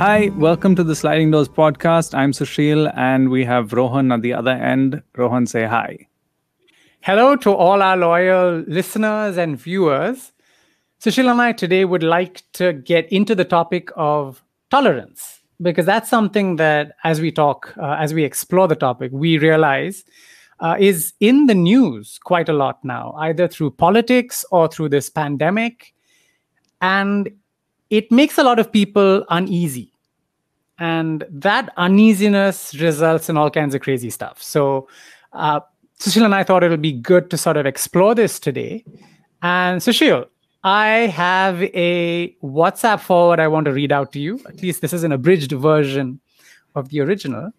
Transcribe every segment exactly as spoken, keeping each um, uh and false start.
Hi, welcome to the Sliding Doors podcast. I'm Susheel and we have Rohan at the other end. Rohan, say hi. Hello to all our loyal listeners and viewers. Susheel and I today would like to get into the topic of tolerance, because that's something that as we talk, uh, as we explore the topic, we realize uh, is in the news quite a lot now, either through politics or through this pandemic. And it makes a lot of people uneasy. And that uneasiness results in all kinds of crazy stuff. So uh, Sushil and I thought it would be good to sort of explore this today. And Sushil, I have a WhatsApp forward I want to read out to you. At least this is an abridged version of the original.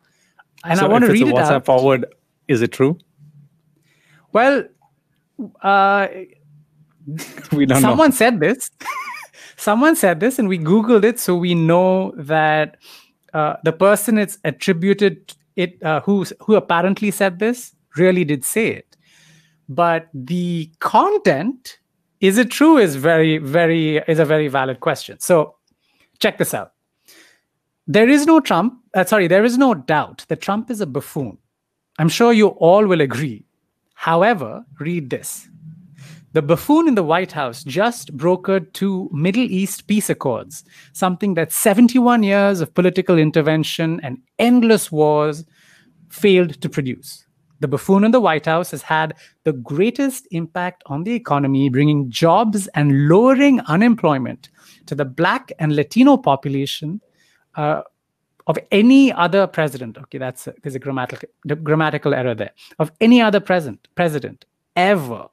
And so I want to read it out. So if it's a WhatsApp forward, is it true? Well, uh, we don't know. Someone said this. Someone said this and we Googled it, so we know that uh, the person it's attributed it uh, who who apparently said this really did say it. But the content, is it true, is very very is a very valid question. So check this out. There is no Trump. Uh, sorry, there is no doubt that Trump is a buffoon. I'm sure you all will agree. However, read this. The buffoon in the White House just brokered two Middle East peace accords, something that seventy-one years of political intervention and endless wars failed to produce. The buffoon in the White House has had the greatest impact on the economy, bringing jobs and lowering unemployment to the Black and Latino population uh, of any other president. Okay, that's a, there's a grammatical, grammatical error there. Of any other present, president ever.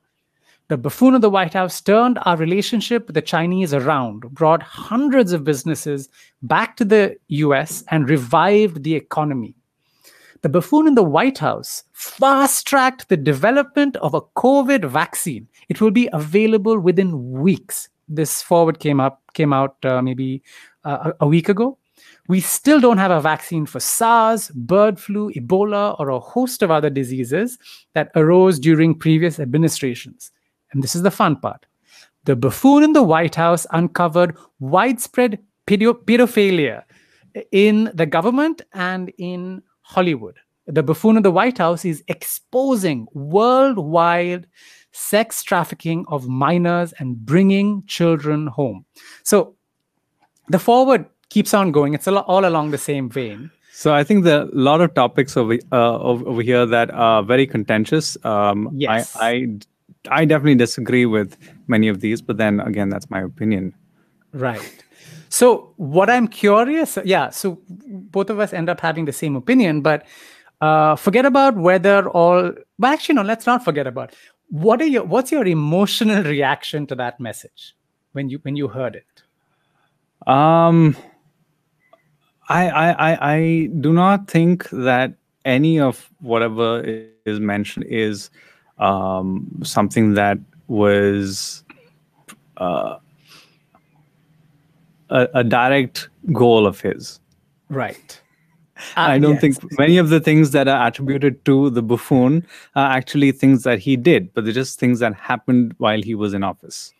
The buffoon of the White House turned our relationship with the Chinese around, brought hundreds of businesses back to the U S, and revived the economy. The buffoon in the White House fast-tracked the development of a COVID vaccine. It will be available within weeks. This forward came up, came out uh, maybe uh, a week ago. We still don't have a vaccine for SARS, bird flu, Ebola, or a host of other diseases that arose during previous administrations. And this is the fun part. The buffoon in the White House uncovered widespread pedophilia in the government and in Hollywood. The buffoon in the White House is exposing worldwide sex trafficking of minors and bringing children home. So the forward keeps on going. It's all along the same vein. So I think there are a lot of topics over, uh, over here that are very contentious. Um, yes. I... I I definitely disagree with many of these, but then again, that's my opinion. Right. So what I'm curious, yeah, so both of us end up having the same opinion, but uh, forget about whether all, well, actually, no, let's not forget about, what are your, what's your emotional reaction to that message when you, when you heard it? Um, I, I, I, I do not think that any of whatever is mentioned is Um, something that was uh, a, a direct goal of his. Right. Um, I don't yes. think many of the things that are attributed to the buffoon are actually things that he did, but they're just things that happened while he was in office.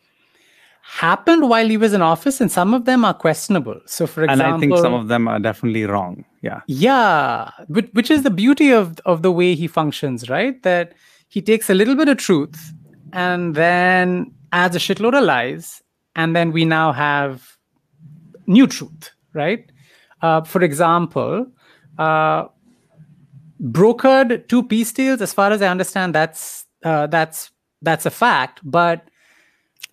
Happened while he was in office, and some of them are questionable. So, for example, and I think some of them are definitely wrong. Yeah. Yeah, but, which is the beauty of of the way he functions, right? That he takes a little bit of truth and then adds a shitload of lies. And then we now have new truth, right? Uh, for example, uh, brokered two peace deals. As far as I understand, that's uh, that's that's a fact. But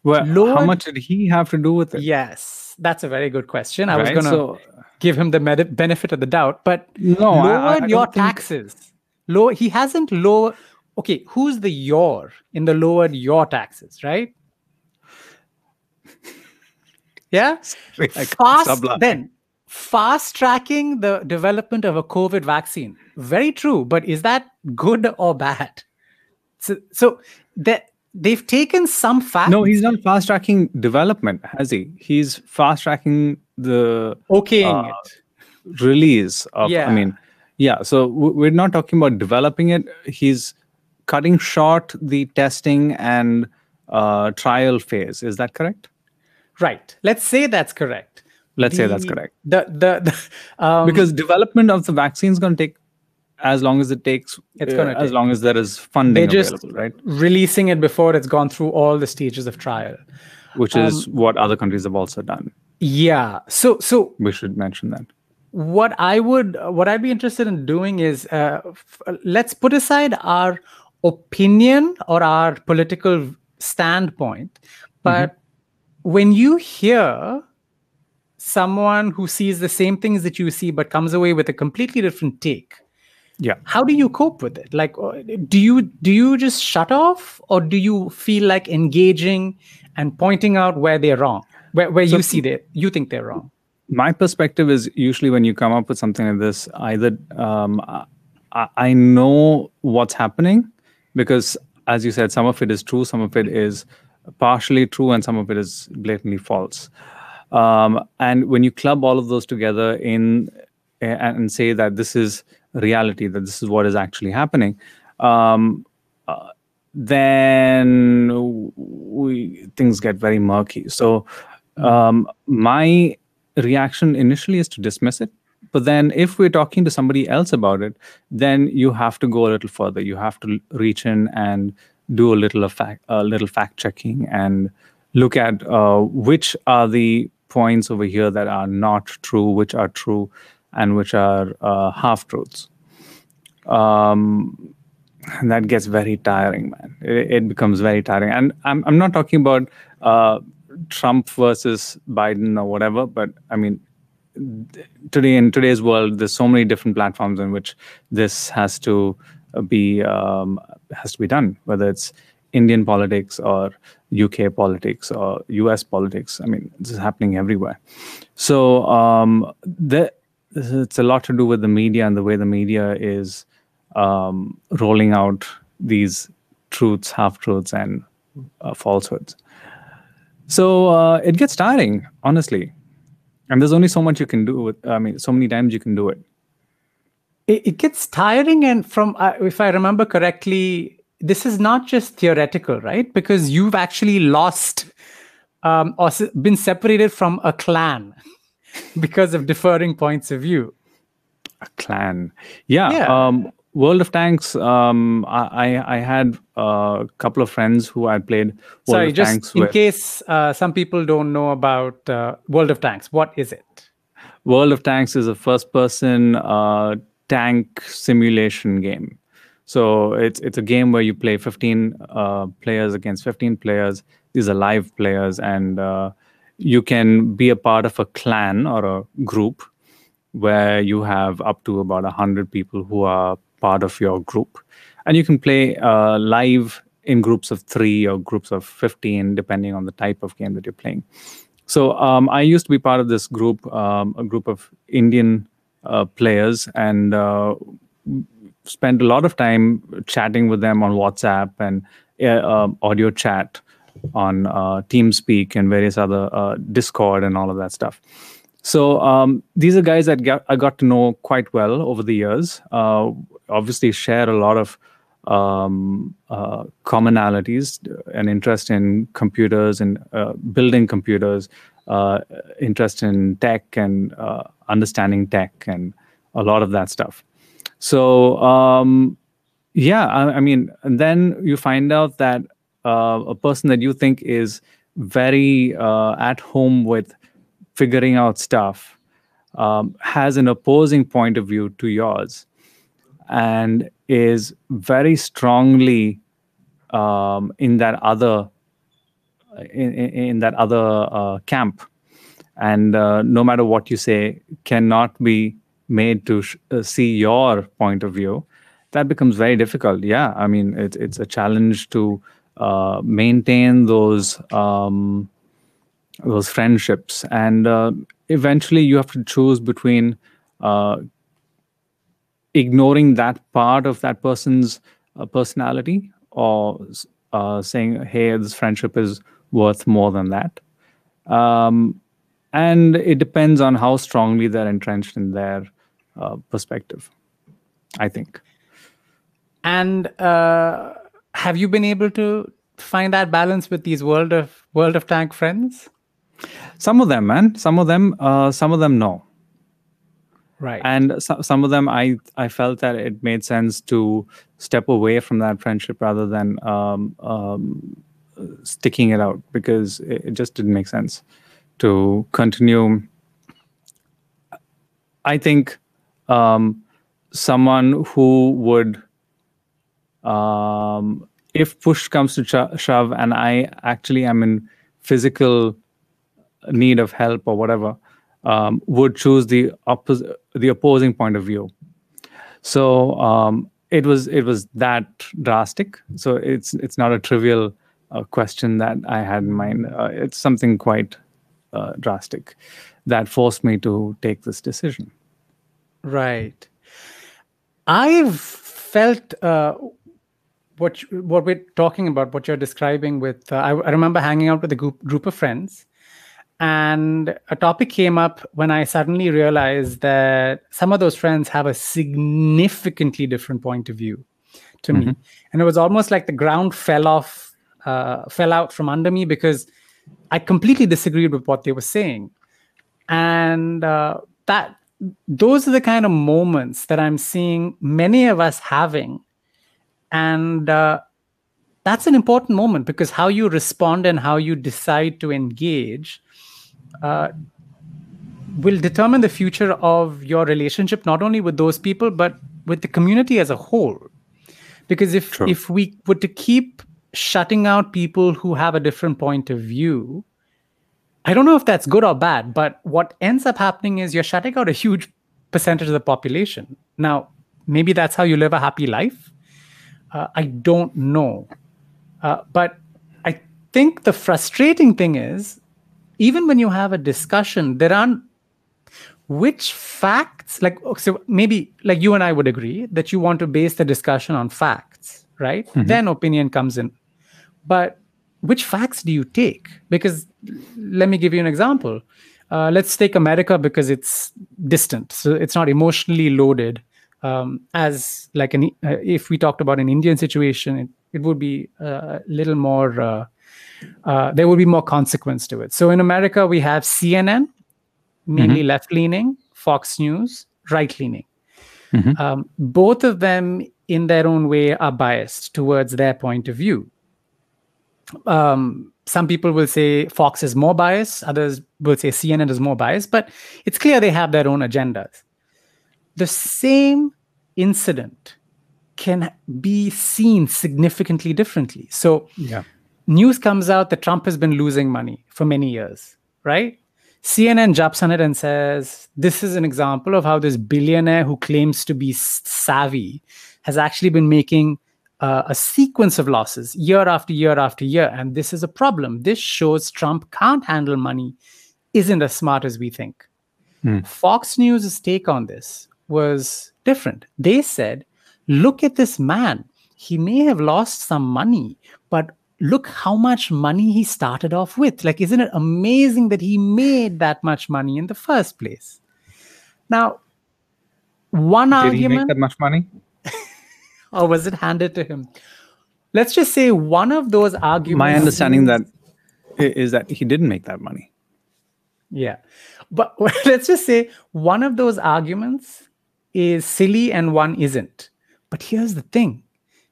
well, lowered, how much did he have to do with it? Yes, that's a very good question. I right? was going to so, give him the med- benefit of the doubt. But no, lowered I, I your taxes. Think... Low, he hasn't lowered... Okay, who's the your in the lowered your taxes, right? Yeah? Fast, then, fast-tracking the development of a COVID vaccine. Very true, but is that good or bad? So, so that they've taken some facts. No, he's not fast-tracking development, has he? He's fast-tracking the... Okaying uh, it. Release of, yeah. I mean, yeah. So we're not talking about developing it. He's... cutting short the testing and uh, trial phase. Is that correct? Right. Let's say that's correct. Let's the, say that's correct. The, the, the, um, because development of the vaccine is going to take as long as it takes, it's uh, gonna as take. long as there is funding They're available, just right? releasing it before it's gone through all the stages of trial. Which um, is what other countries have also done. Yeah. So, so we should mention that. What I would, what I'd be interested in doing is, uh, f let's put aside our opinion or our political standpoint. But mm-hmm. when you hear someone who sees the same things that you see, but comes away with a completely different take, yeah, how do you cope with it? Like, do you do you just shut off, or do you feel like engaging and pointing out where they're wrong, where where so you see that you think they're wrong? My perspective is usually when you come up with something like this, either um, I, I know what's happening, because as you said, some of it is true, some of it is partially true, and some of it is blatantly false. Um, and when you club all of those together in and, and say that this is reality, that this is what is actually happening, um, uh, then we, things get very murky. So um, my reaction initially is to dismiss it. But then if we're talking to somebody else about it, then you have to go a little further. You have to reach in and do a little, fact, a little fact checking and look at uh, which are the points over here that are not true, which are true, and which are uh, half-truths. Um, and that gets very tiring, man. It, it becomes very tiring. And I'm, I'm not talking about uh, Trump versus Biden or whatever, but I mean, today in today's world, there's so many different platforms in which this has to be um, has to be done, whether it's Indian politics or U K politics or U S politics. I mean, this is happening everywhere. So um, the, it's a lot to do with the media and the way the media is um, rolling out these truths, half-truths, and uh, falsehoods. So uh, it gets tiring, honestly. And there's only so much you can do with, I mean, so many times you can do it. It, it gets tiring. And from, uh, if I remember correctly, this is not just theoretical, right? Because you've actually lost um, or been separated from a clan because of differing points of view. A clan. Yeah. yeah. Um, World of Tanks, um, I, I had a couple of friends who I played World Sorry, of just Tanks in with. Case uh, some people don't know about uh, World of Tanks, what is it? World of Tanks is a first-person uh, tank simulation game. So it's it's a game where you play fifteen uh, players against fifteen players. These are live players, and uh, you can be a part of a clan or a group where you have up to about one hundred people who are part of your group. And you can play uh, live in groups of three or groups of fifteen, depending on the type of game that you're playing. So um, I used to be part of this group, um, a group of Indian uh, players, and uh, spent a lot of time chatting with them on WhatsApp and uh, audio chat on uh, TeamSpeak and various other uh, Discord and all of that stuff. So um, these are guys that got, I got to know quite well over the years. Uh, obviously share a lot of um, uh, commonalities, an interest in computers and uh, building computers, uh, interest in tech and uh, understanding tech and a lot of that stuff. So um, yeah, I, I mean, and then you find out that uh, a person that you think is very uh, at home with figuring out stuff um, has an opposing point of view to yours and is very strongly um, in that other in, in that other uh, camp, and uh, no matter what you say, cannot be made to sh uh, see your point of view. That becomes very difficult. Yeah, I mean, it's it's a challenge to uh, maintain those. Um, those friendships, and uh, eventually you have to choose between uh, ignoring that part of that person's uh, personality or uh, saying, hey, this friendship is worth more than that. Um, and it depends on how strongly they're entrenched in their uh, perspective, I think. And uh, have you been able to find that balance with these World of World of Tank friends? Some of them, man. Some of them, uh, some of them, no. Right. And so, some of them, I, I felt that it made sense to step away from that friendship rather than um, um, sticking it out, because it, it just didn't make sense to continue. I think um, someone who would, um, if push comes to sh- shove and I actually am in physical need of help or whatever, um, would choose the opposite, the opposing point of view. So um, it was it was that drastic. So it's it's not a trivial uh, question that I had in mind. Uh, it's something quite uh, drastic that forced me to take this decision. Right. I've felt uh, what you, what we're talking about, what you're describing. With uh, I, I remember hanging out with a group group of friends. And a topic came up when I suddenly realized that some of those friends have a significantly different point of view to mm-hmm. me. And it was almost like the ground fell off, uh, fell out from under me, because I completely disagreed with what they were saying. And uh, that those are the kind of moments that I'm seeing many of us having. And uh, that's an important moment, because how you respond and how you decide to engage Uh, will determine the future of your relationship, not only with those people, but with the community as a whole. Because if True. if we were to keep shutting out people who have a different point of view, I don't know if that's good or bad, but what ends up happening is you're shutting out a huge percentage of the population. Now, maybe that's how you live a happy life. Uh, I don't know. Uh, but I think the frustrating thing is, even when you have a discussion, there aren't which facts, like, so maybe like you and I would agree that you want to base the discussion on facts, right? Mm-hmm. Then opinion comes in. But which facts do you take? Because let me give you an example. Uh, let's take America, because it's distant. So it's not emotionally loaded um, as like an, uh, if we talked about an Indian situation, it, it would be uh, a little more... Uh, Uh, there will be more consequence to it. So in America, we have C N N, mainly mm-hmm. left-leaning, Fox News, right-leaning. Mm-hmm. Um, both of them, in their own way, are biased towards their point of view. Um, some people will say Fox is more biased. Others will say C N N is more biased. But it's clear they have their own agendas. The same incident can be seen significantly differently. So... yeah. News comes out that Trump has been losing money for many years, right? C N N jumps on it and says, this is an example of how this billionaire who claims to be savvy has actually been making uh, a sequence of losses year after year after year. And this is a problem. This shows Trump can't handle money, isn't as smart as we think. Hmm. Fox News' take on this was different. They said, look at this man. He may have lost some money, but look how much money he started off with. Like, isn't it amazing that he made that much money in the first place? Now, one Did argument... Did he make that much money? Or was it handed to him? Let's just say one of those arguments... My understanding that is that he didn't make that money. Yeah. But let's just say one of those arguments is silly and one isn't. But here's the thing.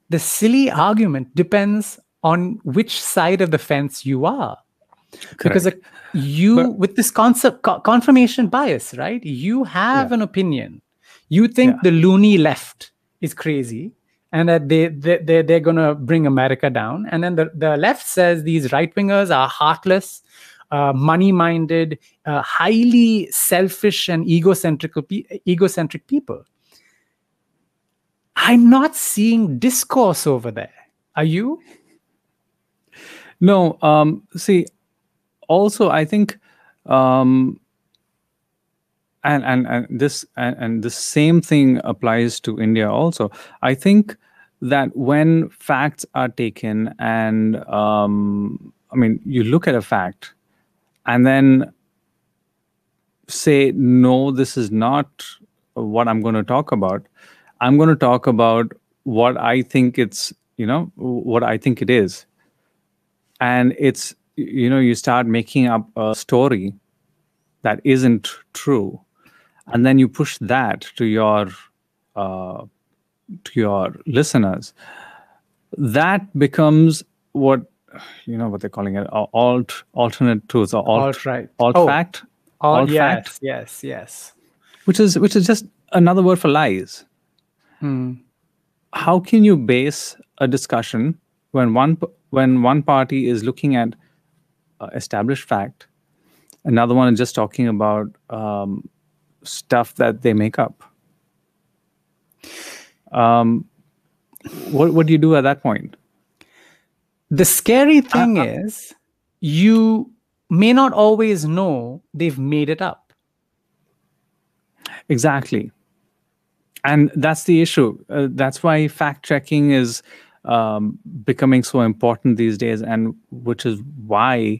The silly argument depends on which side of the fence you are. Correct. Because like, you, but, with this concept, co- confirmation bias, right? You have yeah. an opinion. You think yeah. the loony left is crazy and that they, they, they, they're going to bring America down. And then the, the left says these right-wingers are heartless, uh, money-minded, uh, highly selfish and egocentric, egocentric people. I'm not seeing discourse over there. Are you? No, um, see, also, I think, um, and, and, and this and, and the same thing applies to India also. I think that when facts are taken and, um, I mean, you look at a fact and then say, no, this is not what I'm going to talk about. I'm going to talk about what I think it's, you know, what I think it is. And it's you know, you start making up a story that isn't true, and then you push that to your uh, to your listeners, that becomes what you know what they're calling it uh, alt alternate truths or alt alt, right. alt oh. fact alt, alt yes, fact yes yes which is which is just another word for lies. Hmm. How can you base a discussion when one when one party is looking at uh, established fact, another one is just talking about um, stuff that they make up? Um, what what do you do at that point? The scary thing uh, uh, is, you may not always know they've made it up. Exactly. And that's the issue. Uh, that's why fact-checking is um, becoming so important these days, and which is why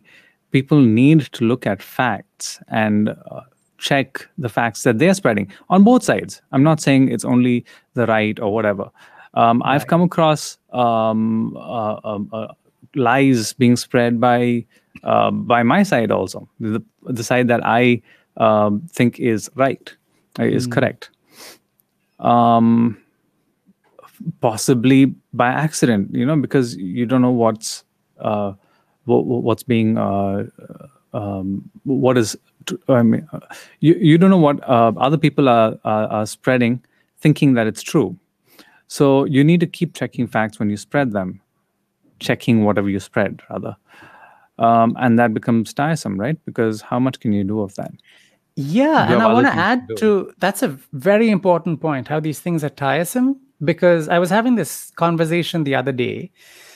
people need to look at facts and uh, check the facts that they're spreading on both sides. I'm not saying it's only the right or whatever. Um, right. I've come across um, uh, uh, lies being spread by uh, by my side also, the, the side that I um, think is right, is mm. correct. Um, possibly by accident, you know, because you don't know what's uh, what, what's being uh, um, what is. I mean, you you don't know what uh, other people are, are are spreading, thinking that it's true. So you need to keep checking facts when you spread them, checking whatever you spread rather, um, and that becomes tiresome, right? Because how much can you do of that? Yeah, and I want to add to that's a very important point, how these things are tiresome, because I was having this conversation the other day.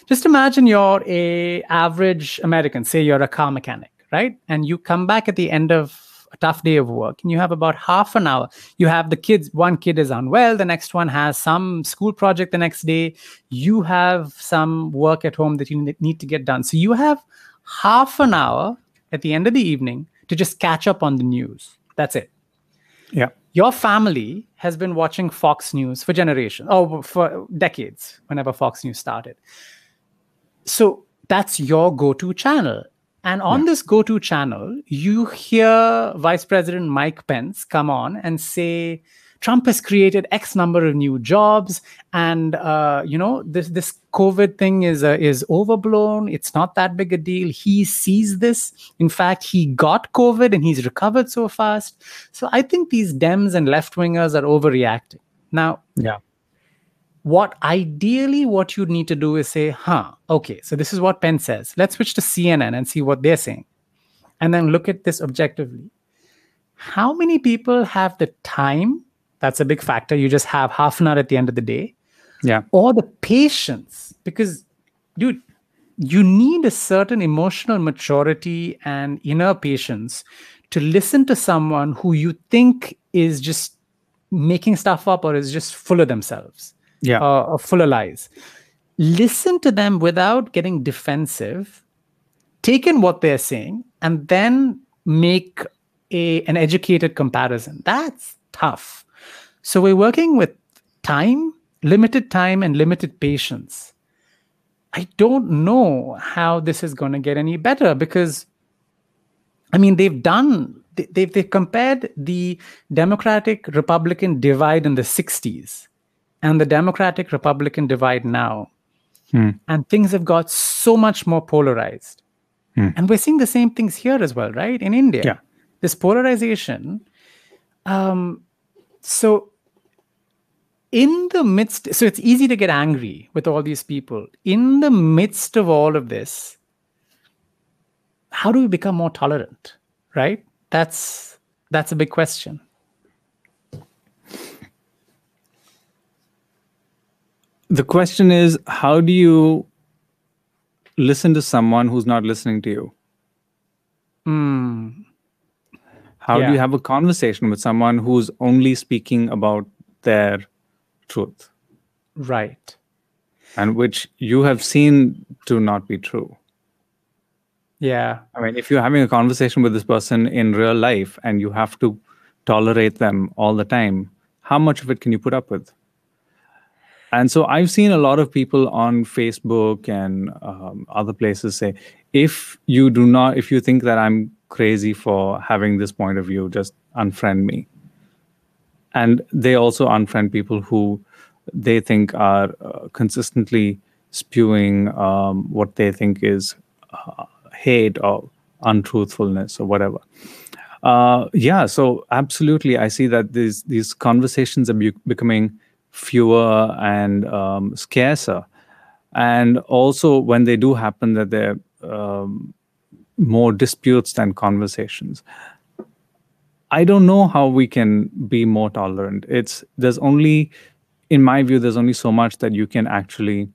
Just imagine you're a average American, say you're a car mechanic, right? And you come back at the end of a tough day of work and you have about half an hour. You have the kids, one kid is unwell, the next one has some school project the next day. You have some work at home that you need to get done. So you have half an hour at the end of the evening to just catch up on the news. That's it. Yeah. Your family has been watching Fox News for generations, oh, for decades, whenever Fox News started. So that's your go-to channel. And on yeah. this go-to channel, you hear Vice President Mike Pence come on and say, Trump has created X number of new jobs, and uh, you know this this COVID thing is uh, is overblown. It's not that big a deal. He sees this. In fact, he got COVID and he's recovered so fast. So I think these Dems and left wingers are overreacting. Now, yeah, what ideally what you need to do is say, huh, okay, so this is what Pence says. Let's switch to C N N and see what they're saying, and then look at this objectively. How many people have the time? That's a big factor. You just have half an hour at the end of the day. Yeah. Or the patience. Because, dude, you need a certain emotional maturity and inner patience to listen to someone who you think is just making stuff up or is just full of themselves. Yeah. Uh, or full of lies. Listen to them without getting defensive. Take in what they're saying and then make a, an educated comparison. That's tough. So we're working with time, limited time, and limited patience. I don't know how this is going to get any better because, I mean, they've done, they've, they've compared the Democratic-Republican divide in the sixties and the Democratic-Republican divide now. Hmm. And things have got so much more polarized. Hmm. And we're seeing the same things here as well, right? In India, yeah. This polarization. Um, so... In the midst, so it's easy to get angry with all these people. In the midst of all of this, how do we become more tolerant, right? That's that's a big question. The question is, how do you listen to someone who's not listening to you? Mm. How yeah. do you have a conversation with someone who's only speaking about their truth, right, and which you have seen to not be true? Yeah, I mean, if you're having a conversation with this person in real life and you have to tolerate them all the time, how much of it can you put up with? And so I've seen a lot of people on Facebook and um, other places say, if you do not, if you think that I'm crazy for having this point of view, just unfriend me. And they also unfriend people who they think are uh, consistently spewing um, what they think is uh, hate or untruthfulness or whatever. Uh, yeah, so absolutely. I see that these, these conversations are be becoming fewer and um, scarcer. And also when they do happen, that they're um, more disputes than conversations. I don't know how we can be more tolerant. It's, there's only, in my view, there's only so much that you can actually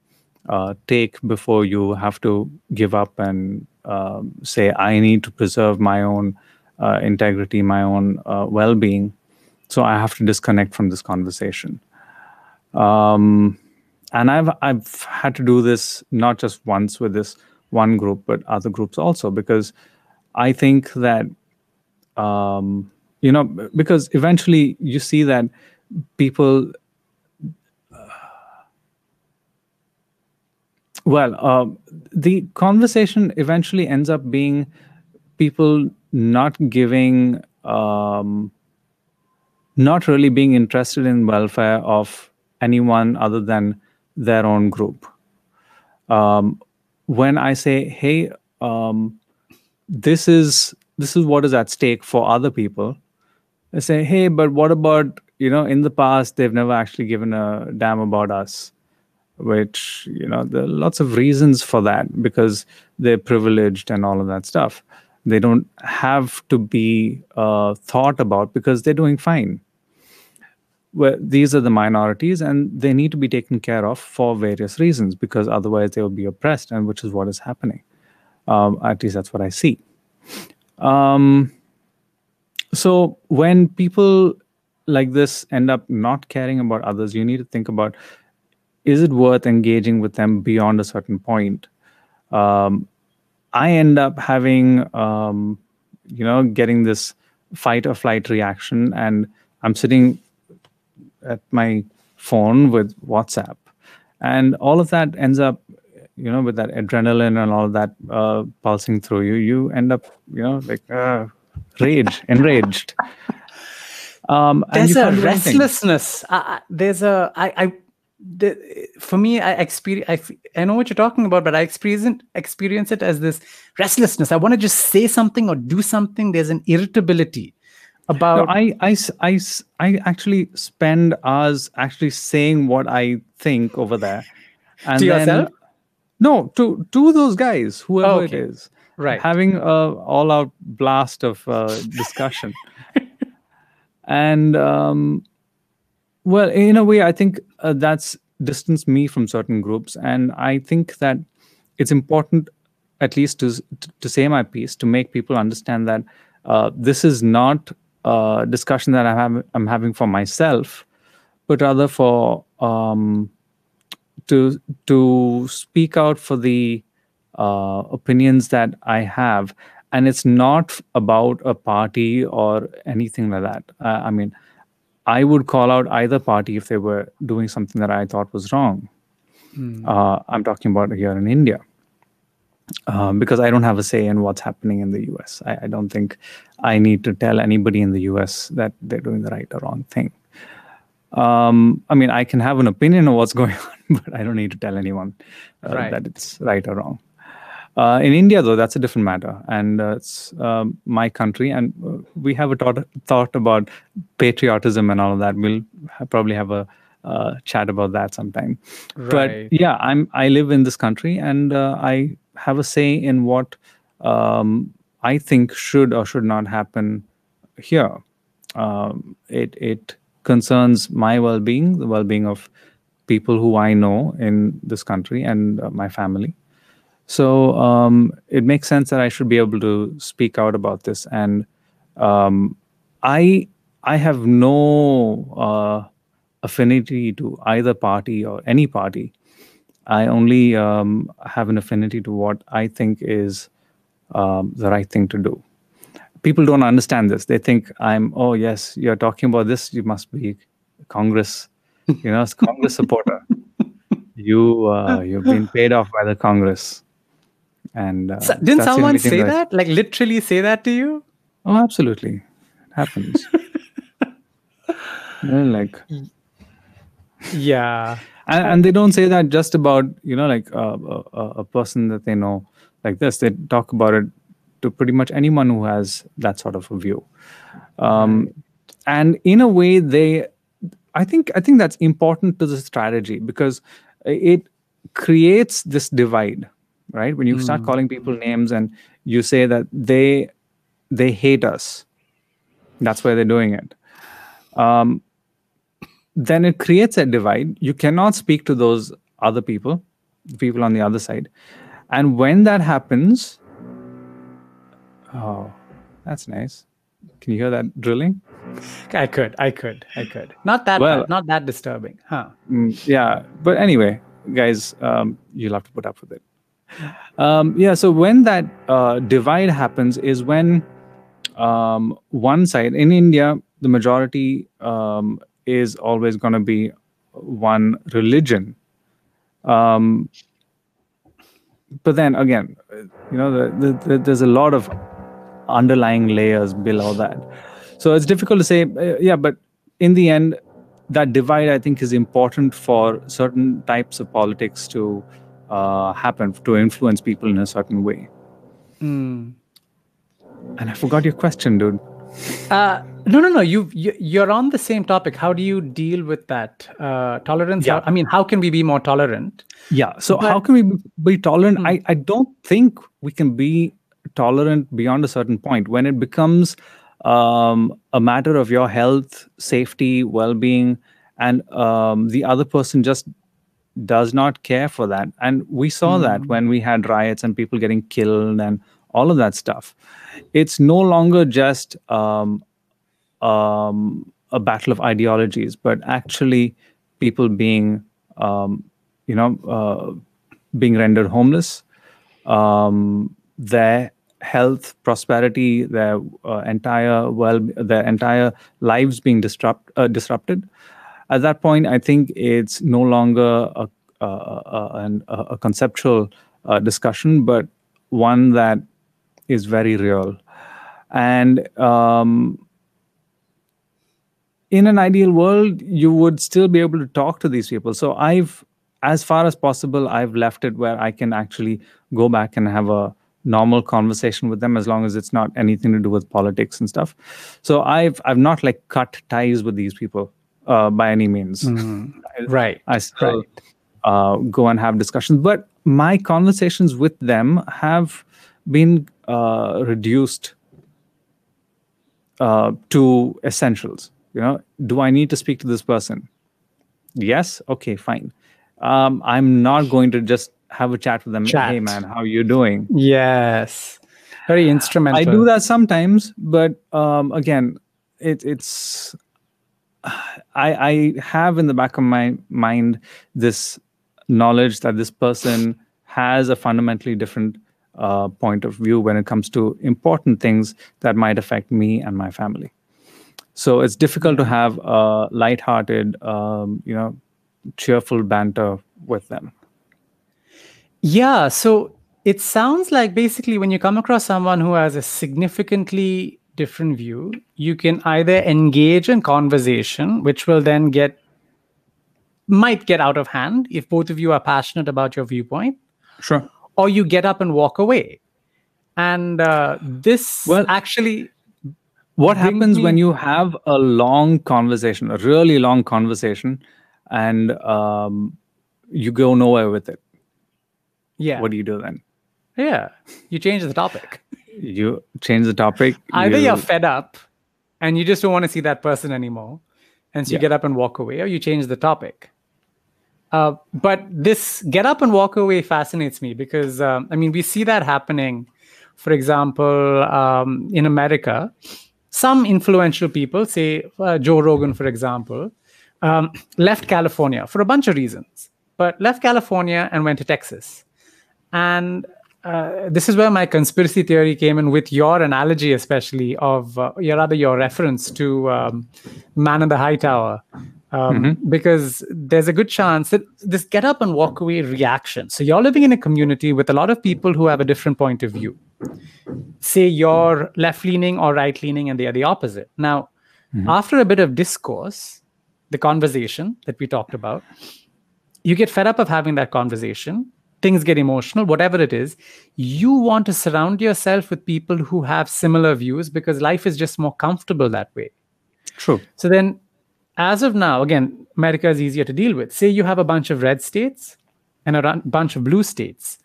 uh, take before you have to give up and uh, say, I need to preserve my own uh, integrity, my own uh, well-being. So I have to disconnect from this conversation. Um, and I've, I've had to do this not just once with this one group, but other groups also, because I think that, um, you know, because eventually you see that people, uh, well, uh, the conversation eventually ends up being people not giving, um, not really being interested in welfare of anyone other than their own group. Um, when I say, hey, um, this is this is what is at stake for other people, I say, hey, but what about, you know, in the past, they've never actually given a damn about us, which, you know, there are lots of reasons for that, because they're privileged and all of that stuff. They don't have to be uh, thought about because they're doing fine. Well, these are the minorities and they need to be taken care of for various reasons, because otherwise they will be oppressed, and which is what is happening. Um, at least that's what I see. Um, so when people like this end up not caring about others, you need to think about, is it worth engaging with them beyond a certain point? Um, I end up having, um, you know, getting this fight or flight reaction, and I'm sitting at my phone with WhatsApp, and all of that ends up, you know, with that adrenaline and all that uh, pulsing through you, you end up, you know, like uh, rage, enraged. Um, there's a restlessness. Uh, there's a, I, I the, for me, I experience, I, I know what you're talking about, but I experience, experience it as this restlessness. I want to just say something or do something. There's an irritability. About no, I, I, I, I actually spend hours actually saying what I think over there. And to yourself? Then, no, to, to those guys, whoever oh, okay. it is. Right. Having an all-out blast of uh, discussion. And, um, well, in a way, I think uh, that's distanced me from certain groups. And I think that it's important, at least to, to say my piece, to make people understand that uh, this is not... Uh, discussion that I have, I'm having for myself, but rather for um, to to speak out for the uh, opinions that I have, and it's not about a party or anything like that. Uh, I mean, I would call out either party if they were doing something that I thought was wrong. Mm. Uh, I'm talking about here in India. Um, because I don't have a say in what's happening in the U S. I, I don't think I need to tell anybody in the U S that they're doing the right or wrong thing. Um, I mean, I can have an opinion of what's going on, but I don't need to tell anyone uh, right. that it's right or wrong. Uh, in India, though, that's a different matter. And uh, it's um, my country, and uh, we have a thought, thought about patriotism and all of that. We'll ha- probably have a uh, chat about that sometime. Right. But yeah, I'm, I live in this country, and uh, I... have a say in what um, I think should or should not happen here. Um, it it concerns my well-being, the well-being of people who I know in this country and uh, my family. So um, it makes sense that I should be able to speak out about this. And um, I I have no uh, affinity to either party or any party. I only um, have an affinity to what I think is um, the right thing to do. People don't understand this. They think I'm, oh, yes, you're talking about this. You must be Congress You know, as Congress supporter, you uh, you've been paid off by the Congress. And uh, so, didn't someone say that? that? Like literally say that to you? Oh, absolutely, it happens. They're like, yeah, and, and they don't say that just about, you know, like uh, a, a person that they know like this. They talk about it to pretty much anyone who has that sort of a view. Um, and in a way, they, I think, I think that's important to the strategy because it creates this divide, right? When you mm. start calling people names and you say that they, they hate us, that's why they're doing it. Um, then it creates a divide. You cannot speak to those other people, people on the other side. And when that happens, oh, that's nice. Can you hear that drilling? I could, I could, I could. Not that, well, bad, not that disturbing, huh? Yeah, but anyway, guys, um, you'll have to put up with it. Um, yeah, so when that uh, divide happens is when um, one side, in India, the majority um, is always going to be one religion. Um, but then again, you know, the, the, the, there's a lot of underlying layers below that. So it's difficult to say, uh, yeah, but in the end, that divide, I think, is important for certain types of politics to uh, happen, to influence people in a certain way. Mm. And I forgot your question, dude. Uh, no, no, no. You, you, you're on the same topic. How do you deal with that uh, tolerance? Yeah. How, I mean, how can we be more tolerant? Yeah. So but, how can we be tolerant? Hmm. I, I don't think we can be tolerant beyond a certain point. When it becomes um, a matter of your health, safety, well-being, and um, the other person just does not care for that. And we saw hmm. that when we had riots and people getting killed and all of that stuff. It's no longer just um, um, a battle of ideologies, but actually people being, um, you know, uh, being rendered homeless, um, their health, prosperity, their uh, entire well, their entire lives being disrupt uh, disrupted. At that point, I think it's no longer a a, a, a, a conceptual uh, discussion, but one that is very real. And um, in an ideal world, you would still be able to talk to these people. So I've, as far as possible, I've left it where I can actually go back and have a normal conversation with them as long as it's not anything to do with politics and stuff. So I've, I've not like cut ties with these people uh, by any means. Mm-hmm. I, right. I still right. Uh, go and have discussions. But my conversations with them have been uh, reduced uh, to essentials. You know, do I need to speak to this person? Yes. Okay, fine. Um, I'm not going to just have a chat with them. Chat. Hey, man, how are you doing? Yes. Very instrumental. I do that sometimes, but um, again, it, it's... I, I have in the back of my mind this knowledge that this person has a fundamentally different uh, point of view when it comes to important things that might affect me and my family. So it's difficult to have a lighthearted, um, you know, cheerful banter with them. Yeah. So it sounds like basically when you come across someone who has a significantly different view, you can either engage in conversation, which will then get, might get out of hand if both of you are passionate about your viewpoint. Sure. Or you get up and walk away. And uh, this well, actually... What happens me... when you have a long conversation, a really long conversation, and um, you go nowhere with it? Yeah. What do you do then? Yeah. You change the topic. You change the topic. Either you... you're fed up and you just don't want to see that person anymore. And so yeah. you get up and walk away, or you change the topic. Uh, but this get up and walk away fascinates me because, um, I mean, we see that happening. For example, um, in America, some influential people, say uh, Joe Rogan, for example, um, left California for a bunch of reasons, but left California and went to Texas. And Uh, this is where my conspiracy theory came in with your analogy, especially of, uh, or rather your reference to um, Man in the High Tower, um, mm-hmm. because there's a good chance that this get up and walk away reaction. So you're living in a community with a lot of people who have a different point of view. Say you're left-leaning or right-leaning and they are the opposite. Now, mm-hmm. after a bit of discourse, the conversation that we talked about, you get fed up of having that conversation. Things get emotional, whatever it is. You want to surround yourself with people who have similar views because life is just more comfortable that way. True. So then, as of now, again, America is easier to deal with. Say you have a bunch of red states and a run- bunch of blue states.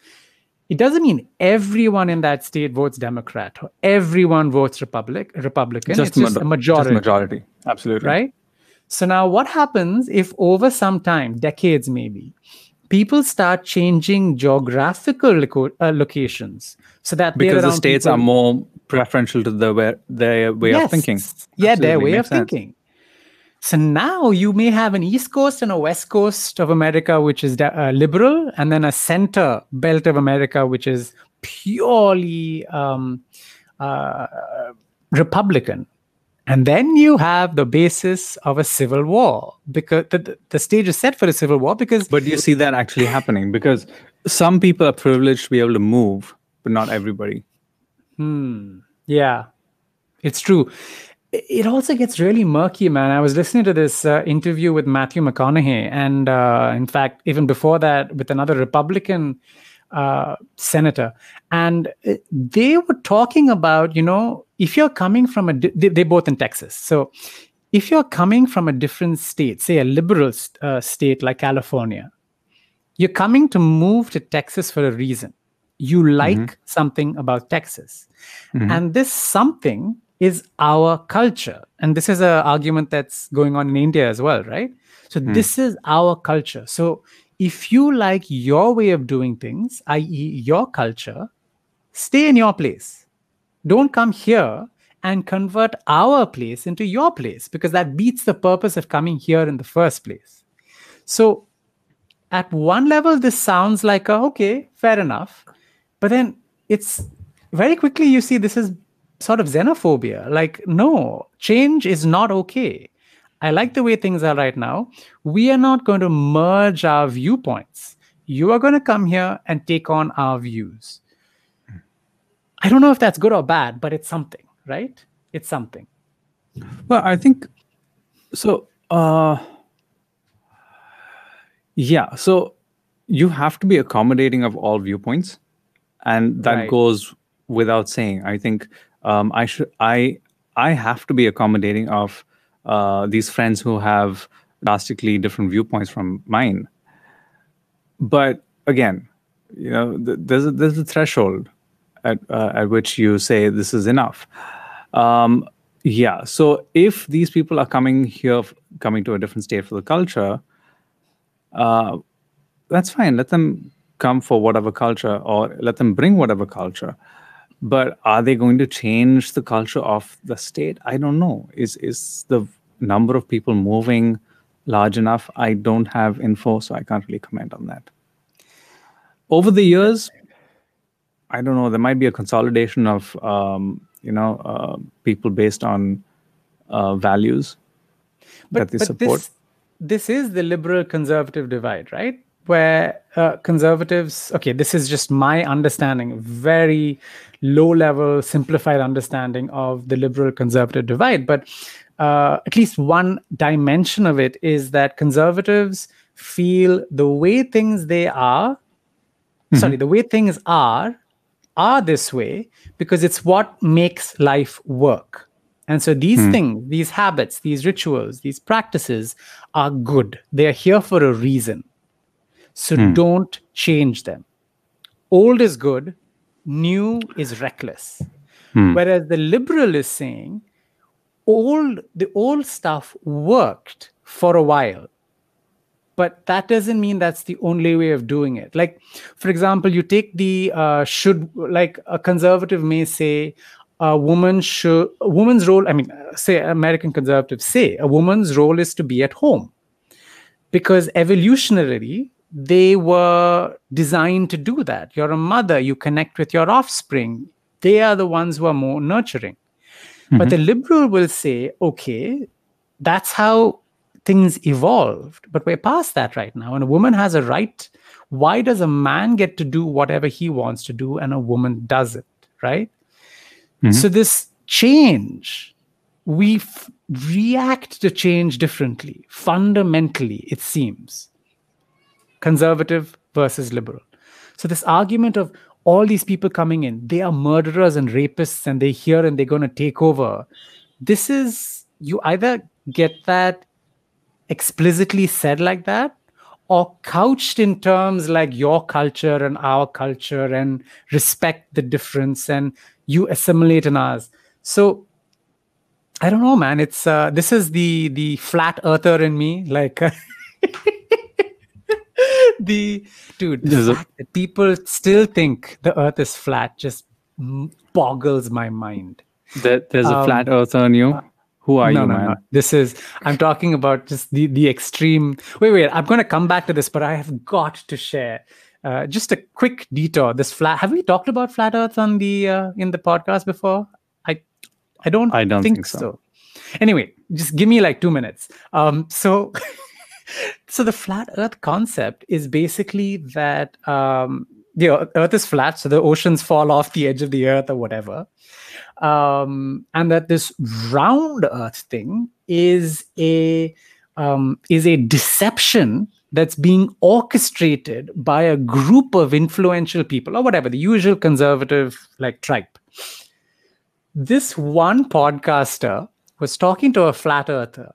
It doesn't mean everyone in that state votes Democrat or everyone votes Republic, Republican. Just it's ma- just a majority. Just majority, absolutely. Right? So now what happens if over some time, decades maybe, people start changing geographical lo- uh, locations so that because the states people. are more preferential to the way, their way yes. of thinking. Yeah, Absolutely. their way Makes of sense. thinking. So now you may have an East Coast and a West Coast of America, which is de- uh, liberal, and then a center belt of America, which is purely um, uh, Republican. And then you have the basis of a civil war because the, the stage is set for a civil war because... But you see that actually happening because some people are privileged to be able to move, but not everybody. Hmm. Yeah, it's true. It also gets really murky, man. I was listening to this uh, interview with Matthew McConaughey. And uh, in fact, even before that, with another Republican uh, senator. And they were talking about, you know, if you're coming from a, di- they're both in Texas. So if you're coming from a different state, say a liberal st- uh, state like California, you're coming to move to Texas for a reason. You like mm-hmm. something about Texas. Mm-hmm. And this something is our culture. And this is an argument that's going on in India as well, right? So mm. this is our culture. So if you like your way of doing things, that is your culture, stay in your place. Don't come here and convert our place into your place because that beats the purpose of coming here in the first place. So at one level, this sounds like, a, okay, fair enough. But then it's very quickly, you see, this is sort of xenophobia. Like, no, change is not okay. I like the way things are right now. We are not going to merge our viewpoints. You are going to come here and take on our views. I don't know if that's good or bad, but it's something, right? It's something. Well, I think so. Uh, yeah. So you have to be accommodating of all viewpoints. And that right. goes without saying. I think um, I should, I, I have to be accommodating of uh, these friends who have drastically different viewpoints from mine. But again, you know, th- there's a, there's a threshold. At, uh, at which you say this is enough. Um, yeah. So if these people are coming here, f- coming to a different state for the culture, uh, that's fine. Let them come for whatever culture or let them bring whatever culture. But are they going to change the culture of the state? I don't know. Is is the number of people moving large enough? I don't have info, so I can't really comment on that. Over the years, I don't know, there might be a consolidation of, um, you know, uh, people based on uh, values but, that they but support. This, this is the liberal-conservative divide, right? Where uh, conservatives, okay, this is just my understanding, very low-level, simplified understanding of the liberal-conservative divide. But uh, at least one dimension of it is that conservatives feel the way things they are, mm-hmm. sorry, the way things are, are this way because it's what makes life work. And so these hmm. things, these habits, these rituals, these practices are good. They are here for a reason. So hmm. don't change them. Old is good. New is reckless. Hmm. Whereas the liberal is saying, old, the old stuff worked for a while. But that doesn't mean that's the only way of doing it. Like, for example, you take the uh, should, like a conservative may say a woman should, a woman's role, I mean, say American conservatives say a woman's role is to be at home because evolutionarily they were designed to do that. You're a mother, you connect with your offspring. They are the ones who are more nurturing. Mm-hmm. But the liberal will say, okay, that's how things evolved, but we're past that right now. And a woman has a right. Why does a man get to do whatever he wants to do and a woman doesn't, right? Mm-hmm. So this change, we f- react to change differently, fundamentally, it seems. Conservative versus liberal. So this argument of all these people coming in, they are murderers and rapists and they're here and they're going to take over. This is, you either get that explicitly said like that, or couched in terms like your culture and our culture and respect the difference and you assimilate in ours. So I don't know, man, it's uh, this is the the flat earther in me, like the dude the There's fact a- that people still think the earth is flat just boggles my mind. There, there's um, a flat earther in you. Who are no, you, no, man? No. This is, I'm talking about just the, the extreme. Wait, wait, I'm going to come back to this, but I have got to share uh, just a quick detour. This flat, have we talked about flat earth on the, uh, in the podcast before? I, I don't, I don't think, think so. so. Anyway, just give me like two minutes. Um, so, so the flat earth concept is basically that um, the earth is flat. So the oceans fall off the edge of the earth or whatever. Um, and that this round earth thing is a um, is a deception that's being orchestrated by a group of influential people or whatever, the usual conservative like tribe. This one podcaster was talking to a flat earther,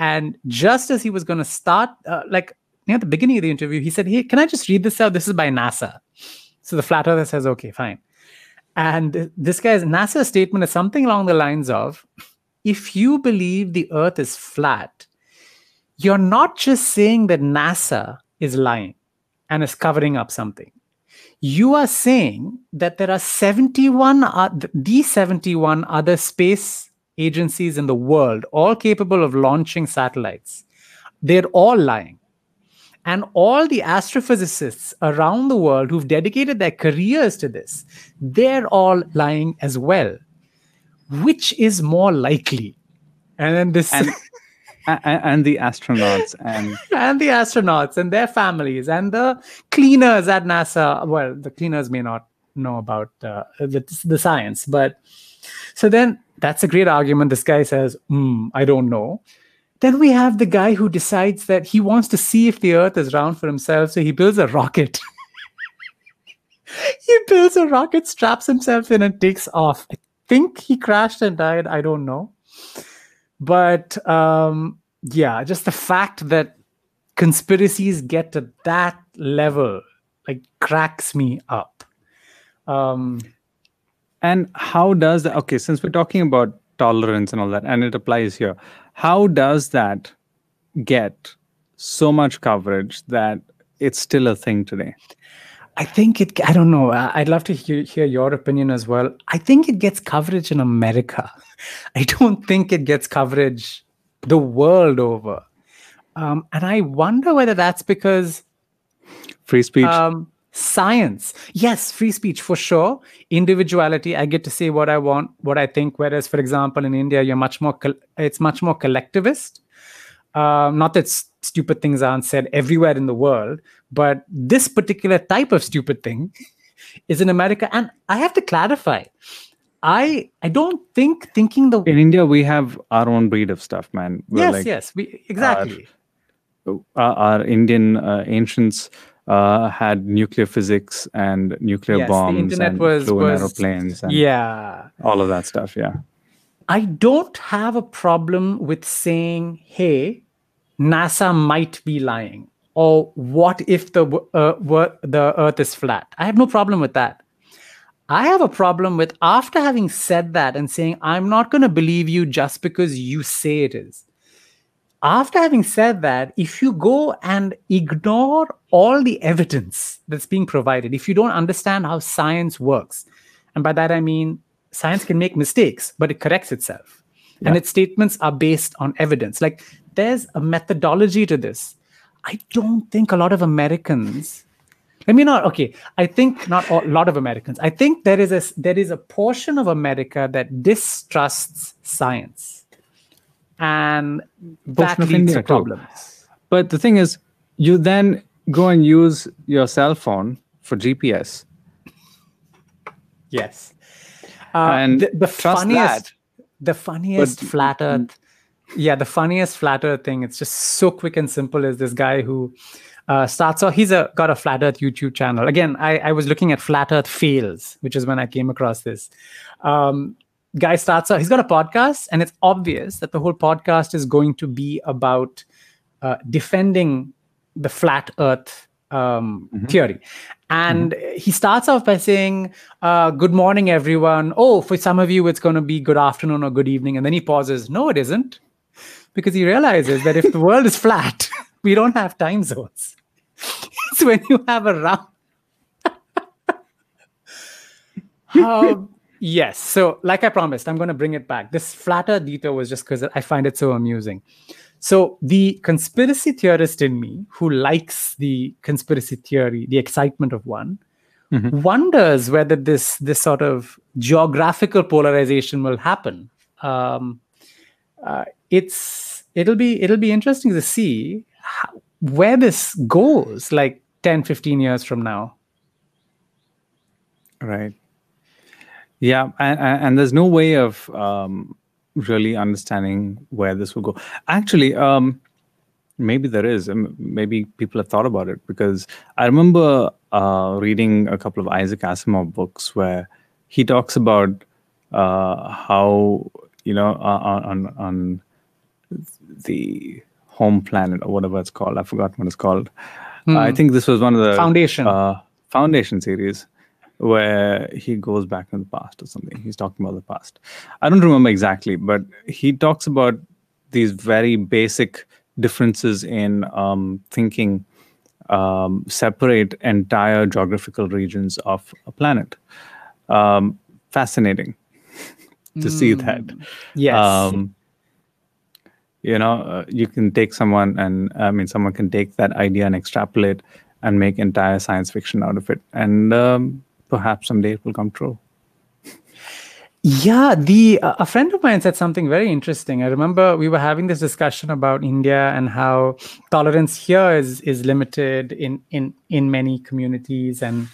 and just as he was going to start, uh, like near the beginning of the interview, he said, "Hey, can I just read this out? This is by NASA." So the flat earther says, "Okay, fine." And this guy's NASA statement is something along the lines of, if you believe the earth is flat, you're not just saying that NASA is lying and is covering up something. You are saying that there are seventy-one, uh, the seventy-one other space agencies in the world, all capable of launching satellites. They're all lying. And all the astrophysicists around the world who've dedicated their careers to this, they're all lying as well. Which is more likely? And then this, and, and the astronauts, and and the astronauts and their families, and the cleaners at NASA. Well, the cleaners may not know about uh, the, the science, but so then that's a great argument. This guy says, mm, "I don't know." Then we have the guy who decides that he wants to see if the earth is round for himself, so he builds a rocket. He builds a rocket, straps himself in, and takes off. I think he crashed and died. I don't know. But um, yeah, just the fact that conspiracies get to that level like cracks me up. Um, and how does that... Okay, since we're talking about tolerance and all that, and it applies here, how does that get so much coverage that it's still a thing today? I think it, I don't know. I'd love to hear, hear your opinion as well. I think it gets coverage in America. I don't think it gets coverage the world over. Um, and I wonder whether that's because... Free speech. Um, science. Yes, free speech for sure. Individuality. I get to say what I want, what I think. Whereas, for example, in India, you're much more, col- it's much more collectivist. Um, not that st- stupid things aren't said everywhere in the world, but this particular type of stupid thing is in America. And I have to clarify, I I don't think thinking the in India we have our own breed of stuff, man. We're yes, like yes, we exactly. Our, our Indian uh, ancients. Uh, had nuclear physics and nuclear yes, bombs the internet and was, flew was, in aeroplanes and yeah. all of that stuff, yeah. I don't have a problem with saying, hey, NASA might be lying, or what if the, uh, were, the earth is flat? I have no problem with that. I have a problem with after having said that and saying, I'm not going to believe you just because you say it is. After having said that, if you go and ignore all the evidence that's being provided, if you don't understand how science works, and by that I mean science can make mistakes, but it corrects itself. Yeah. And its statements are based on evidence. Like, there's a methodology to this. I don't think a lot of Americans... I mean, not... Okay, I think not a lot of Americans. I think there is a, there is a portion of America that distrusts science. and that leads to problems. But the thing is, you then go and use your cell phone for G P S. Yes. Uh, and the, the funniest, that. the funniest but, flat earth. Yeah, the funniest flat earth thing. It's just so quick and simple. Is this guy who uh, starts off? He's a, got a flat earth YouTube channel. Again, I, I was looking at flat earth fails, which is when I came across this. Um, guy starts off. He's got a podcast, and it's obvious that the whole podcast is going to be about uh, defending the flat earth um, mm-hmm. theory. And mm-hmm. he starts off by saying, uh, good morning, everyone. Oh, for some of you, it's going to be good afternoon or good evening. And then he pauses. No, it isn't. Because he realizes that if the world is flat, we don't have time zones. It's when you have a round. um, yes. So like I promised, I'm going to bring it back. This flat earth detail was just because I find it so amusing. So the conspiracy theorist in me, who likes the conspiracy theory, the excitement of one, mm-hmm. wonders whether this, this sort of geographical polarization will happen. Um, uh, it's it'll be it'll be interesting to see how, where this goes, like ten, fifteen years from now. Right. Yeah, and, and there's no way of... Um... really understanding where this will go. Actually, um, maybe there is. Maybe people have thought about it, because I remember uh, reading a couple of Isaac Asimov books where he talks about uh, how, you know, on, on, on the home planet or whatever it's called. I forgot what it's called. Hmm. Uh, I think this was one of the... Foundation. Uh, Foundation series, where he goes back in the past or something. He's talking about the past. I don't remember exactly, but he talks about these very basic differences in um, thinking um, separate entire geographical regions of a planet. Um, fascinating to mm. see that. Yes. Um, you know, uh, you can take someone and, I mean, someone can take that idea and extrapolate and make entire science fiction out of it. And, um, perhaps someday it will come true. Yeah, the uh, a friend of mine said something very interesting. I remember we were having this discussion about India and how tolerance here is is limited in in in many communities, and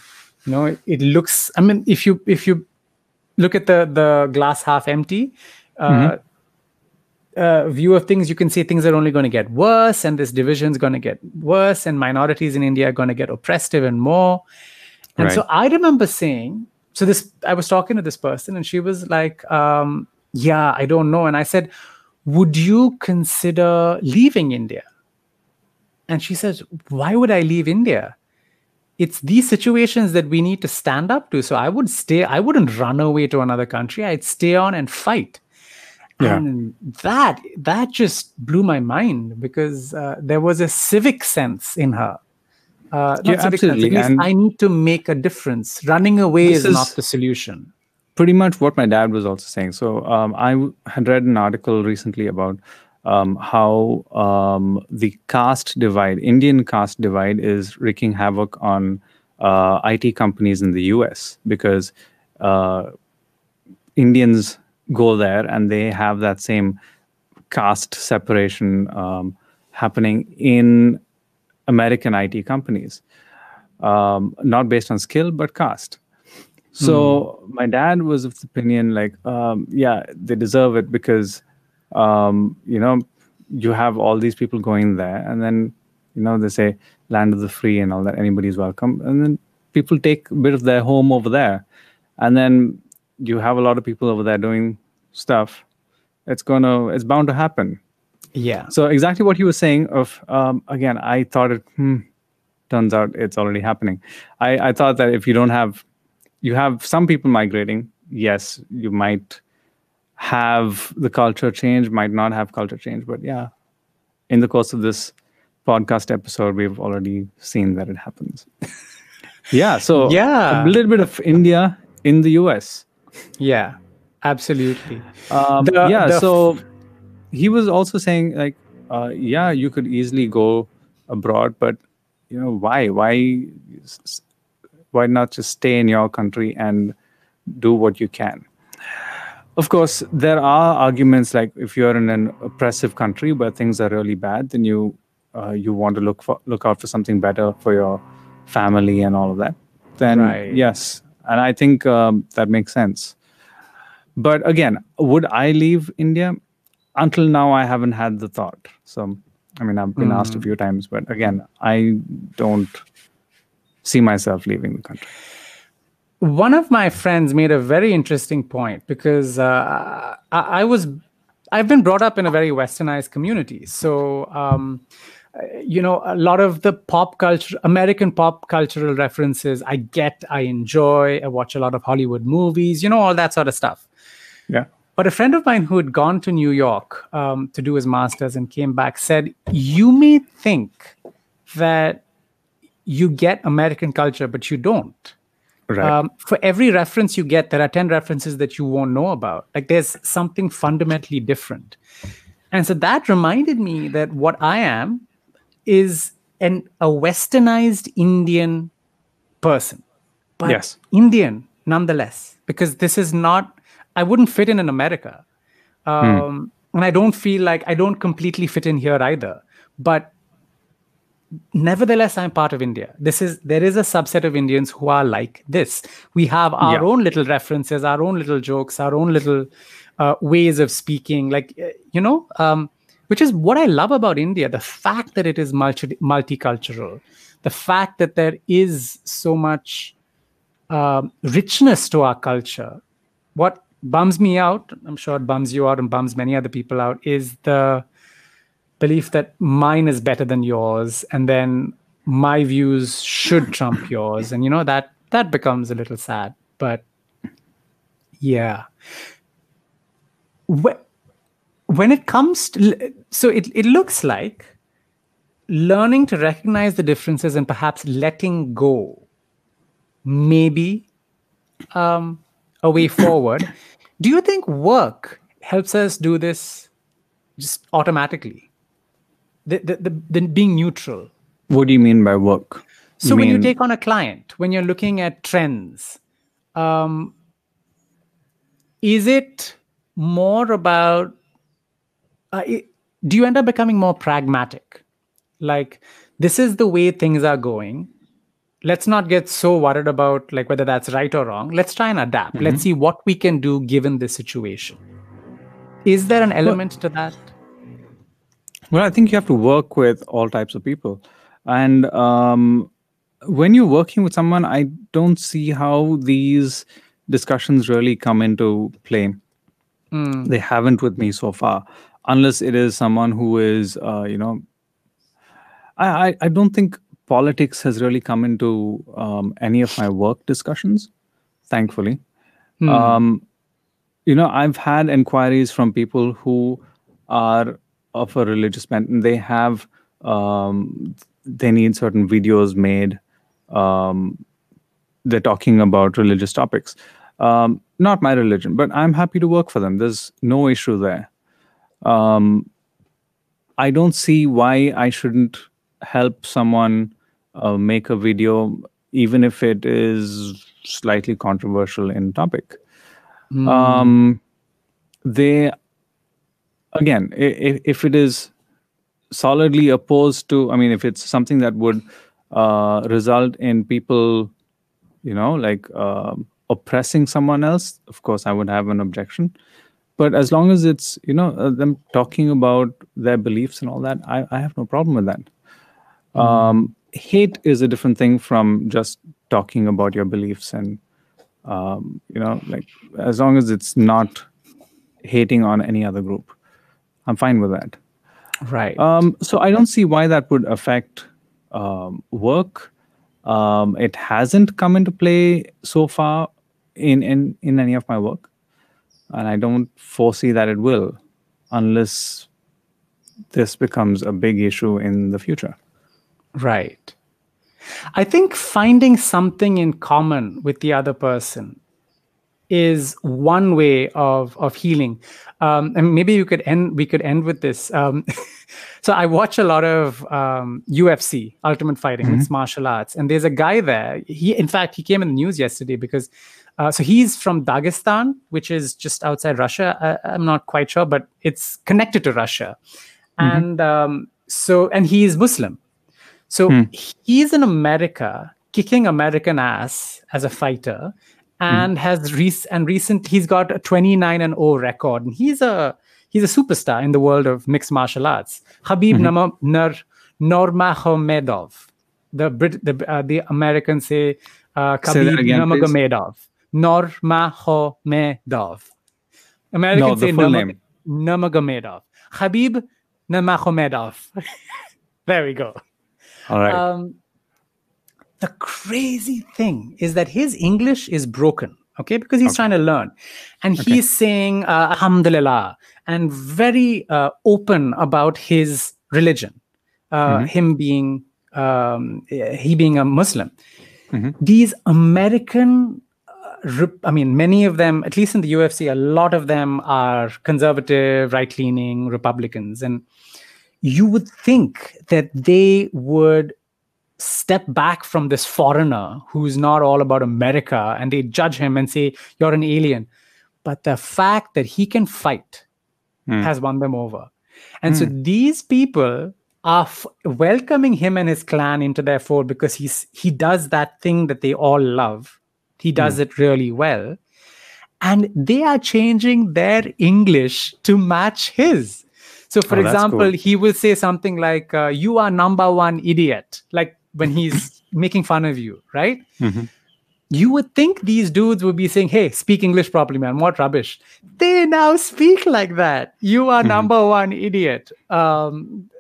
you know it, it looks. I mean, if you if you look at the the glass half empty uh, mm-hmm. uh, view of things, you can see things are only going to get worse, and this division is going to get worse, and minorities in India are going to get oppressed even more. And right. so I remember saying, so this, I was talking to this person and she was like, um, yeah, I don't know. And I said, would you consider leaving India? And she says, why would I leave India? It's these situations that we need to stand up to. So I would stay, I wouldn't run away to another country. I'd stay on and fight. Yeah. And that, that just blew my mind, because uh, there was a civic sense in her. Uh, yeah, absolutely. And I need to make a difference. Running away is, is not the solution. Pretty much what my dad was also saying. So um, I w had read an article recently about um, how um, the caste divide, Indian caste divide, is wreaking havoc on uh, I T companies in the U S, because uh, Indians go there and they have that same caste separation um, happening in American I T companies, um, not based on skill, but caste. So mm. my dad was of the opinion, like, um, yeah, they deserve it, because, um, you know, you have all these people going there, and then, you know, they say land of the free and all that, anybody's welcome. And then people take a bit of their home over there. And then you have a lot of people over there doing stuff. It's going to, it's bound to happen. Yeah. So exactly what you were saying of, um, again, I thought it, hmm, turns out it's already happening. I, I thought that if you don't have, you have some people migrating, yes, you might have the culture change, might not have culture change. But yeah, in the course of this podcast episode, we've already seen that it happens. Yeah. So yeah, a little bit of India in the U S. Yeah, absolutely. Um, the, yeah. The so... He was also saying, like, uh, yeah, you could easily go abroad, but, you know, why? Why why not just stay in your country and do what you can? Of course, there are arguments like if you're in an oppressive country where things are really bad, then you uh, you want to look for look out for something better for your family and all of that. Then right. yes, and I think um, that makes sense. But again, would I leave India? Until now, I haven't had the thought. So, I mean, I've been mm. asked a few times, but again, I don't see myself leaving the country. One of my friends made a very interesting point because uh, I, I was, I've been brought up in a very westernized community. So, um, you know, a lot of the pop culture, American pop cultural references I get, I enjoy, I watch a lot of Hollywood movies, you know, all that sort of stuff. Yeah. But a friend of mine who had gone to New York um, to do his master's and came back said, you may think that you get American culture, but you don't. Right. Um, for every reference you get, there are ten references that you won't know about. Like there's something fundamentally different. And so that reminded me that what I am is an, a westernized Indian person. But yes. Indian, nonetheless, because this is not, I wouldn't fit in in America. Um, hmm. And I don't feel like I don't completely fit in here either. But nevertheless, I'm part of India. This is there is a subset of Indians who are like this. We have our yeah. own little references, our own little jokes, our own little uh, ways of speaking, like, you know, um, which is what I love about India. The fact that it is multi multicultural, the fact that there is so much uh, richness to our culture. What bums me out, I'm sure it bums you out and bums many other people out, is the belief that mine is better than yours, and then my views should trump yours, and you know that that becomes a little sad. But yeah, when it comes to, so it it looks like learning to recognize the differences and perhaps letting go, maybe um, a way forward. Do you think work helps us do this just automatically? The, the, the, the being neutral. What do you mean by work? So you when mean... you take on a client, when you're looking at trends, um, is it more about, uh, it, do you end up becoming more pragmatic? Like, this is the way things are going. Let's not get so worried about like whether that's right or wrong. Let's try and adapt. Mm-hmm. Let's see what we can do given this situation. Is there an element well, to that? Well, I think you have to work with all types of people. And um, when you're working with someone, I don't see how these discussions really come into play. Mm. They haven't with me so far, unless it is someone who is, uh, you know, I, I, I don't think politics has really come into um, any of my work discussions, thankfully. Mm. Um, you know, I've had inquiries from people who are of a religious bent, and they have, um, they need certain videos made. Um, they're talking about religious topics. Um, not my religion, but I'm happy to work for them. There's no issue there. Um, I don't see why I shouldn't help someone uh, make a video, even if it is slightly controversial in topic. Mm. Um, they Again, if it is solidly opposed to, I mean, if it's something that would uh, result in people, you know, like uh, oppressing someone else, of course, I would have an objection. But as long as it's, you know, uh, them talking about their beliefs and all that, I, I have no problem with that. Mm. Um, hate is a different thing from just talking about your beliefs and, um, you know, like as long as it's not hating on any other group. I'm fine with that. Right. Um, so I don't see why that would affect um, work. Um, it hasn't come into play so far in, in, in any of my work. And I don't foresee that it will, unless this becomes a big issue in the future. Right. I think finding something in common with the other person is one way of of healing. Um, and maybe you could end. We could end with this. Um, so I watch a lot of um, U F C, Ultimate Fighting, mm-hmm. it's martial arts. And there's a guy there. He, in fact, he came in the news yesterday because. Uh, so he's from Dagestan, which is just outside Russia. I, I'm not quite sure, but it's connected to Russia. Mm-hmm. And um, so, and he is Muslim. So hmm. he's in America, kicking American ass as a fighter, and hmm. has rec- and recent he's got a twenty-nine and oh record, and he's a he's a superstar in the world of mixed martial arts. Habib mm-hmm. Nam- Nur- Nurmagomedov, the Brit- the uh, the Americans say uh, Khabib Nurmagomedov, Nurmagomedov. Americans no, say Nurmagomedov. Nurmagomedov, Habib Nurmagomedov. There we go. All right. Um, the crazy thing is that his English is broken, okay, because he's okay. trying to learn. And okay. he's saying, uh, Alhamdulillah, and very uh, open about his religion, uh, mm-hmm. him being, um, he being a Muslim. Mm-hmm. These American, uh, rep- I mean, many of them, at least in the U F C, a lot of them are conservative, right-leaning Republicans. And you would think that they would step back from this foreigner who's not all about America, and they judge him and say, you're an alien. But the fact that he can fight mm. has won them over. And mm. so these people are f- welcoming him and his clan into their fold because he's, he does that thing that they all love. He does mm. it really well. And they are changing their English to match his. So, for oh, example, cool. he will say something like, uh, you are number one idiot, like when he's making fun of you, right? Mm-hmm. You would think these dudes would be saying, hey, speak English properly, man. What rubbish. They now speak like that. You are mm-hmm. number one idiot. Um,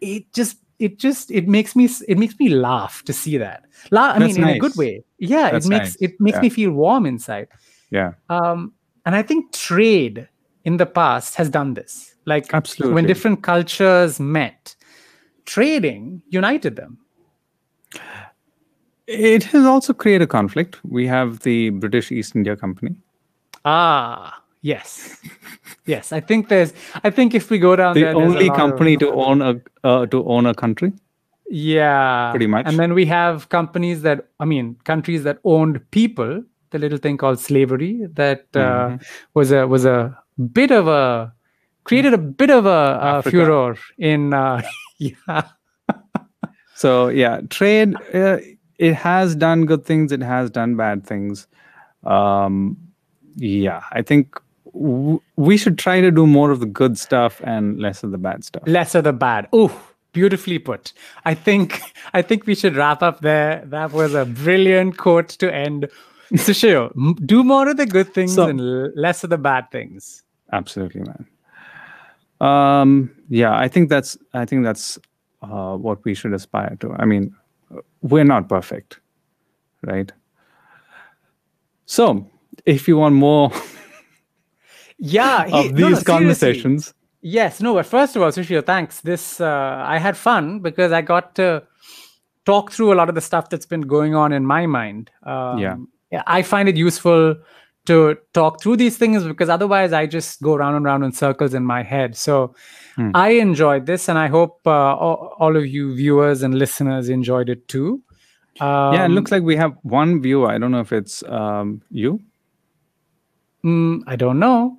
it just, it just, it makes me, it makes me laugh to see that. La- I That's mean, nice. In a good way. Yeah, That's it makes, nice. it makes yeah. me feel warm inside. Yeah. Um, and I think trade in the past has done this. Like Absolutely. When different cultures met, trading united them. It has also created conflict. We have the British East India Company. Ah, yes, yes. I think there's. I think if we go down, the there, only company of, to own a uh, to own a country. Yeah, pretty much. And then we have companies that I mean, countries that owned people. The little thing called slavery that uh, mm-hmm. was a was a bit of a. Created a bit of a, a furor in, uh, yeah. So, yeah, trade, uh, it has done good things. It has done bad things. Um, yeah, I think w- we should try to do more of the good stuff and less of the bad stuff. Less of the bad. Ooh, beautifully put. I think I think we should wrap up there. That was a brilliant quote to end. Sushil, do more of the good things so, and l- less of the bad things. Absolutely, man. Um, yeah, I think that's, I think that's, uh, what we should aspire to. I mean, we're not perfect, right? So if you want more yeah, he, of these no, no, conversations. Seriously. Yes, no, but first of all, Sushil, thanks. This, uh, I had fun because I got to talk through a lot of the stuff that's been going on in my mind. Um, yeah. yeah, I find it useful to talk through these things because otherwise I just go round and round in circles in my head. So mm. I enjoyed this and I hope uh, all of you viewers and listeners enjoyed it too. Um, yeah, it looks like we have one viewer. I don't know if it's um, you. Mm, I don't know.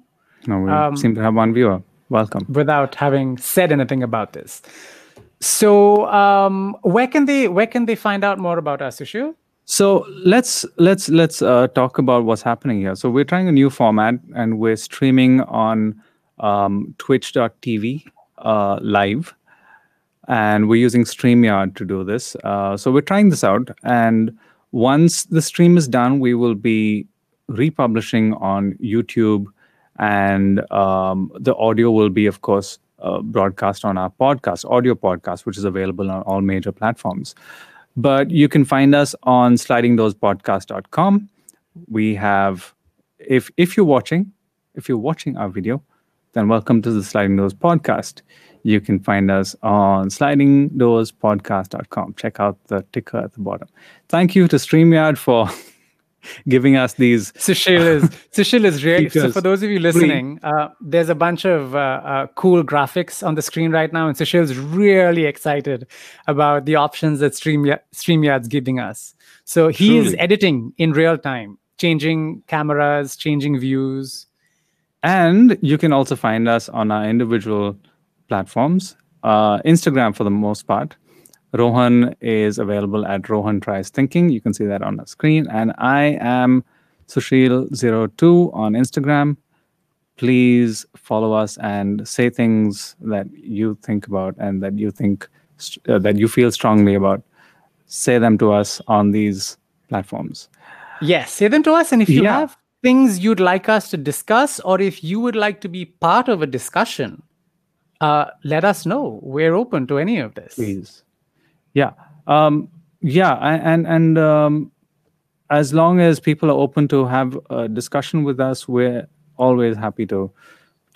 No, we um, seem to have one viewer. Welcome. Without having said anything about this. So um, where can they where can they find out more about us, Sushil? So let's let's let's uh, talk about what's happening here. So we're trying a new format, and we're streaming on um, twitch dot t v uh, live, and we're using StreamYard to do this. Uh, so we're trying this out, and once the stream is done, we will be republishing on YouTube, and um, the audio will be, of course, uh, broadcast on our podcast, audio podcast, which is available on all major platforms. But you can find us on sliding doors podcast dot com. We have, if if you're watching, if you're watching our video, then welcome to the Sliding Doors Podcast. You can find us on sliding doors podcast dot com. Check out the ticker at the bottom. Thank you to StreamYard for giving us these. Sushil is Sushil is really. So for those of you listening, uh, there's a bunch of uh, uh, cool graphics on the screen right now, and Sushil's really excited about the options that Stream StreamYard's giving us. So he is editing in real time, changing cameras, changing views. And you can also find us on our individual platforms, uh, Instagram for the most part. Rohan is available at Rohan Tries Thinking. You can see that on the screen. And I am Sushil zero two on Instagram. Please follow us and say things that you think about and that you think uh, that you feel strongly about. Say them to us on these platforms. Yes, say them to us. And if you yeah. have things you'd like us to discuss, or if you would like to be part of a discussion, uh, let us know. We're open to any of this. Please. Yeah. Um, yeah. And, and um, as long as people are open to have a discussion with us, we're always happy to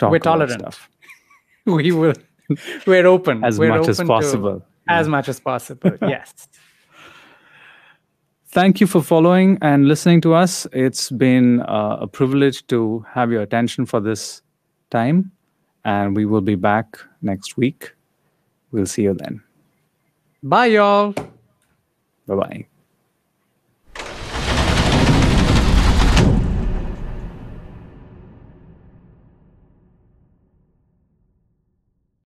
talk we're about stuff. We will. We're open. As we're much open as possible. To, yeah. As much as possible. Yes. Thank you for following and listening to us. It's been uh, a privilege to have your attention for this time. And we will be back next week. We'll see you then. Bye, y'all. Bye-bye.